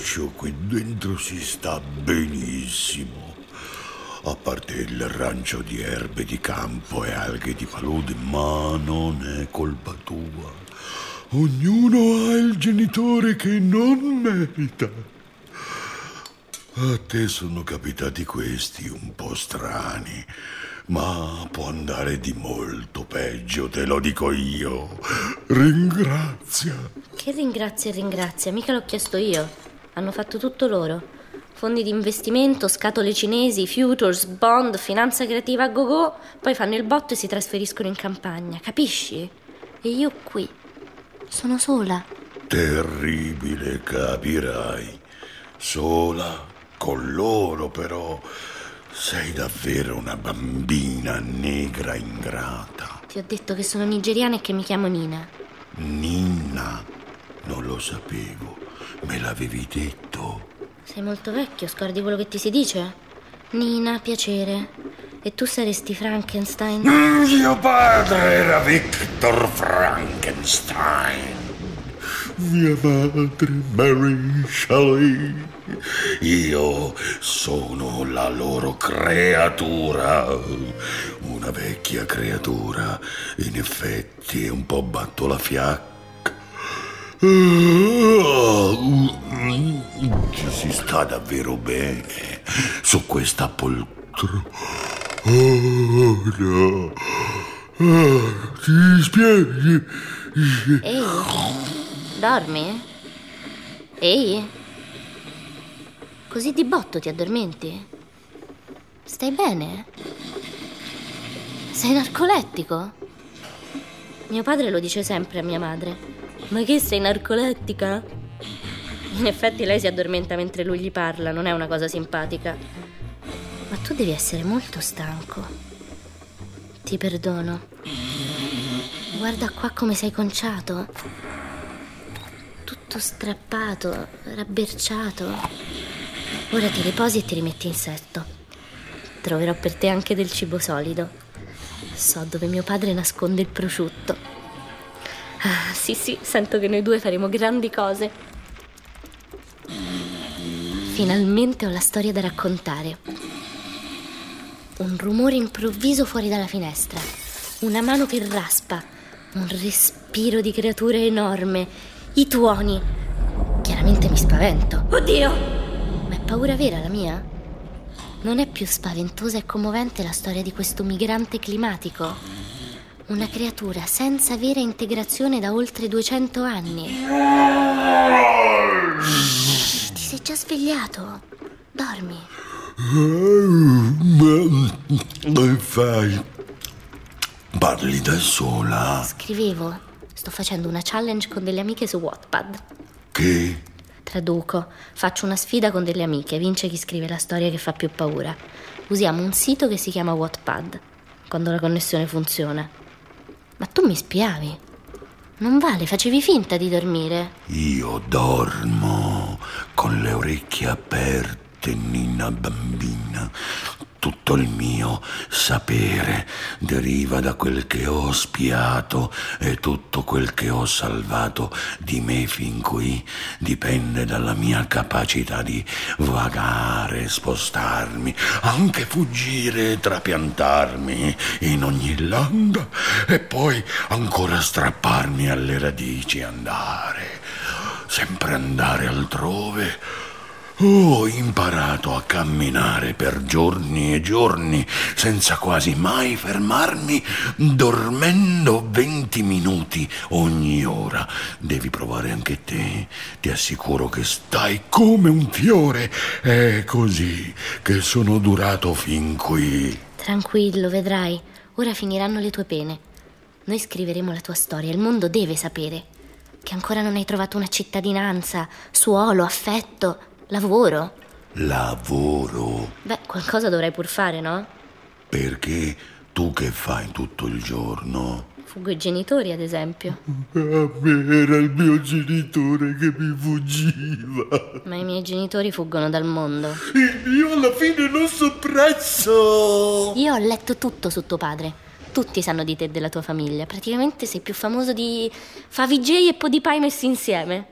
Faccio qui dentro si sta benissimo, a parte il rancio di erbe di campo e alghe di palude, ma non è colpa tua. Ognuno ha il genitore che non merita. A te sono capitati questi un po' strani, ma può andare di molto peggio, te lo dico io. Ringrazia. Che ringrazia, ringrazia? Mica l'ho chiesto io. Hanno fatto tutto loro. Fondi di investimento, scatole cinesi, futures, bond, finanza creativa a go-go, poi fanno il botto e si trasferiscono in campagna, capisci? E io qui, sono sola. Terribile, capirai. Sola, con loro però. Sei davvero una bambina negra ingrata. Ti ho detto che sono nigeriana e che mi chiamo Nina. Nina? Non lo sapevo. Me l'avevi detto? Sei molto vecchio, scordi quello che ti si dice? Nina, piacere. E tu saresti Frankenstein? Mio padre era Victor Frankenstein. Mia madre Mary Shelley. Io sono la loro creatura. Una vecchia creatura. In effetti è un po' batto la fiacca. Ci si sta davvero bene su questa poltrona. Oh, no. Ti spieghi? Ehi, dormi? Ehi, così di botto ti addormenti? Stai bene? Sei narcolettico? Mio padre lo dice sempre a mia madre. Ma che sei narcolettica? In effetti lei si addormenta mentre lui gli parla, non è una cosa simpatica. Ma tu devi essere molto stanco. Ti perdono. Guarda qua come sei conciato. Tutto strappato, rabberciato. Ora ti riposi e ti rimetti in sesto. Troverò per te anche del cibo solido. So dove mio padre nasconde il prosciutto. Ah, sì, sì, sento che noi due faremo grandi cose. Finalmente ho la storia da raccontare. Un rumore improvviso fuori dalla finestra. Una mano che raspa. Un respiro di creatura enorme. I tuoni. Chiaramente mi spavento. Oddio! Ma è paura vera la mia? Non è più spaventosa e commovente la storia di questo migrante climatico? Una creatura senza vera integrazione da oltre 200 anni. Ti sei già svegliato? Dormi. Dove fai? Parli da sola? Scrivevo. Sto facendo una challenge con delle amiche su Wattpad. Che? Traduco. Faccio una sfida con delle amiche. Vince chi scrive la storia che fa più paura. Usiamo un sito che si chiama Wattpad, quando la connessione funziona. Ma tu mi spiavi. Non vale, facevi finta di dormire. Io dormo con le orecchie aperte, Nina bambina. Tutto il mio sapere deriva da quel che ho spiato e tutto quel che ho salvato di me fin qui dipende dalla mia capacità di vagare, spostarmi, anche fuggire, trapiantarmi in ogni landa e poi ancora strapparmi alle radici, andare, sempre andare altrove. Ho imparato a camminare per giorni e giorni senza quasi mai fermarmi, dormendo 20 minuti ogni ora. Devi provare anche te, ti assicuro che stai come un fiore. È così che sono durato fin qui. Tranquillo, vedrai. Ora finiranno le tue pene. Noi scriveremo la tua storia, il mondo deve sapere che ancora non hai trovato una cittadinanza, suolo, affetto. Lavoro? Lavoro? Beh, qualcosa dovrai pur fare, no? Perché tu che fai tutto il giorno? Fuggo i genitori, ad esempio. A me era il mio genitore che mi fuggiva. Ma i miei genitori fuggono dal mondo. E io alla fine non so prezzo. Io ho letto tutto su tuo padre. Tutti sanno di te e della tua famiglia. Praticamente sei più famoso di Favij e Podipai messi insieme.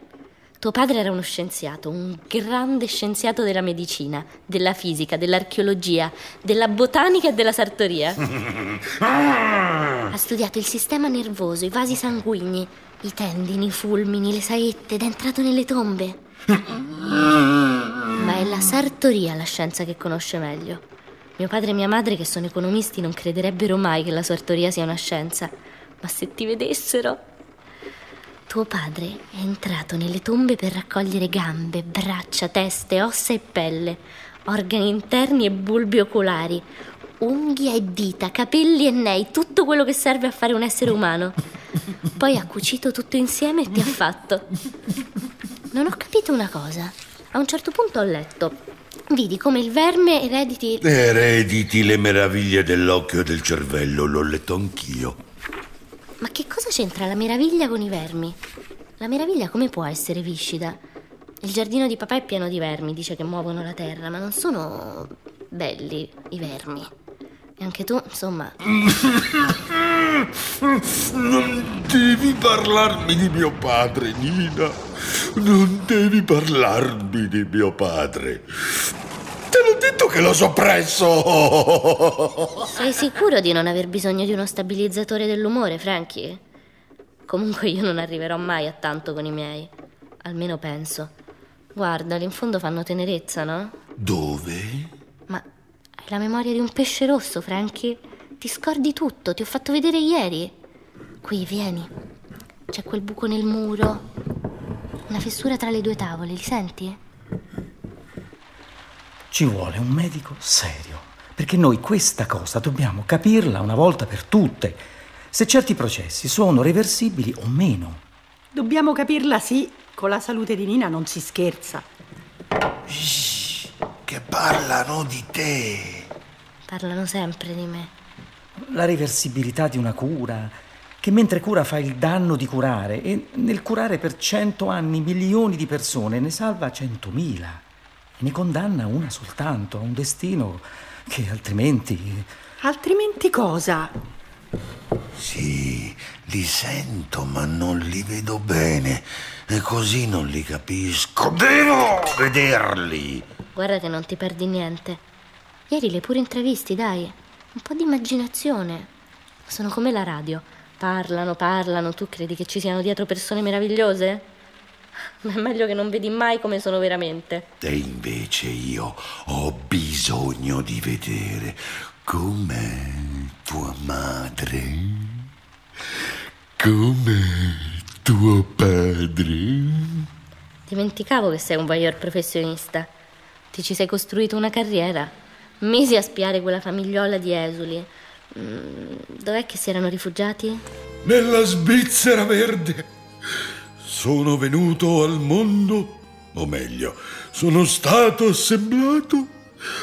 Tuo padre era uno scienziato, un grande scienziato della medicina, della fisica, dell'archeologia, della botanica e della sartoria. Ha studiato il sistema nervoso, i vasi sanguigni, i tendini, i fulmini, le saette ed è entrato nelle tombe. Ma è la sartoria la scienza che conosce meglio. Mio padre e mia madre, che sono economisti, non crederebbero mai che la sartoria sia una scienza. Ma se ti vedessero... Tuo padre è entrato nelle tombe per raccogliere gambe, braccia, teste, ossa e pelle, organi interni e bulbi oculari, unghie e dita, capelli e nei, tutto quello che serve a fare un essere umano. Poi ha cucito tutto insieme e ti ha fatto. Non ho capito una cosa. A un certo punto ho letto: vidi come il verme erediti... Erediti le meraviglie dell'occhio e del cervello, l'ho letto anch'io. Ma che cosa c'entra la meraviglia con i vermi? La meraviglia come può essere viscida? Il giardino di papà è pieno di vermi, dice che muovono la terra, ma non sono belli i vermi. E anche tu, insomma... Non devi parlarmi di mio padre, Nina. Non devi parlarmi di mio padre. Te l'ho detto che l'ho soppresso! Sei sicuro di non aver bisogno di uno stabilizzatore dell'umore, Frankie? Comunque io non arriverò mai a tanto con i miei. Almeno penso. Guarda, lì in fondo fanno tenerezza, no? Dove? Ma hai la memoria di un pesce rosso, Frankie. Ti scordi tutto, ti ho fatto vedere ieri. Qui, vieni. C'è quel buco nel muro. Una fessura tra le due tavole, li senti? Ci vuole un medico serio, perché noi questa cosa dobbiamo capirla una volta per tutte, se certi processi sono reversibili o meno. Dobbiamo capirla, sì, con la salute di Nina non si scherza. Shh, che parlano di te. Parlano sempre di me. La reversibilità di una cura, che mentre cura fa il danno di curare, e nel curare per 100 anni milioni di persone ne salva 100.000. E ne condanna una soltanto a un destino che altrimenti... Altrimenti cosa? Sì, li sento ma non li vedo bene e così non li capisco. Devo vederli! Guarda che non ti perdi niente. Ieri li hai pure intravisti, dai. Un po' di immaginazione. Sono come la radio. Parlano, parlano. Tu credi che ci siano dietro persone meravigliose? Ma è meglio che non vedi mai come sono veramente. E invece io ho bisogno di vedere com'è tua madre, com'è tuo padre. Dimenticavo che sei un voyeur professionista. Ti ci sei costruito una carriera. Mesi a spiare quella famigliola di esuli. Dov'è che si erano rifugiati? Nella Svizzera verde. Sono venuto al mondo, o meglio, sono stato assemblato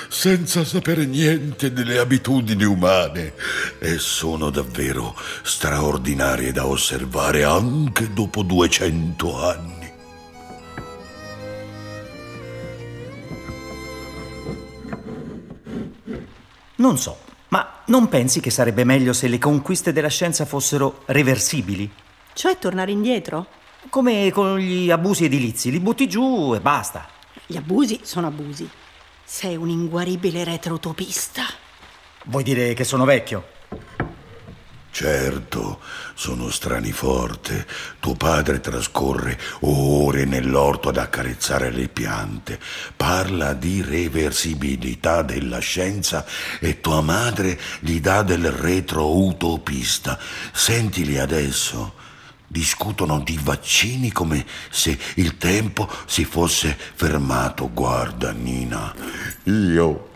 senza sapere niente delle abitudini umane e sono davvero straordinarie da osservare anche dopo 200 anni. Non so, ma non pensi che sarebbe meglio se le conquiste della scienza fossero reversibili? Cioè tornare indietro? Come con gli abusi edilizi, li butti giù e basta. Gli abusi sono abusi. Sei un inguaribile retrotopista. Vuoi dire che sono vecchio? Certo, sono straniforte. Tuo padre trascorre ore nell'orto ad accarezzare le piante. Parla di reversibilità della scienza e tua madre gli dà del retroutopista. Sentili adesso. Discutono di vaccini come se il tempo si fosse fermato. Guarda, Nina, io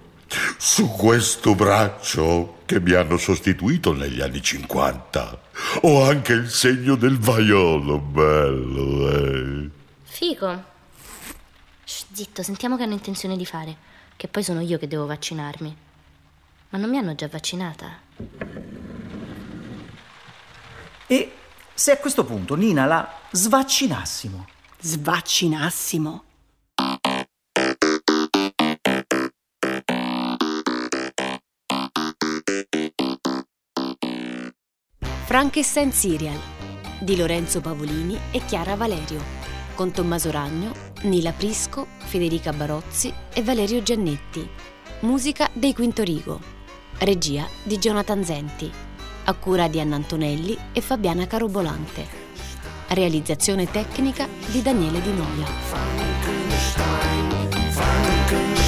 su questo braccio che mi hanno sostituito negli anni 50 ho anche il segno del vaiolo, bello, Fico. Shh, zitto, sentiamo che hanno intenzione di fare, che poi sono io che devo vaccinarmi. Ma non mi hanno già vaccinata? E... se a questo punto Nina la svaccinassimo. Svaccinassimo? Frankenstein Serial di Lorenzo Pavolini e Chiara Valerio. con Tommaso Ragno, Nila Prisco, Federica Barozzi e Valerio Giannetti. Musica dei Quintorigo. Regia di Jonathan Zenti. A cura di Anna Antonelli e Fabiana Carobolante. Realizzazione tecnica di Daniele Di Noia.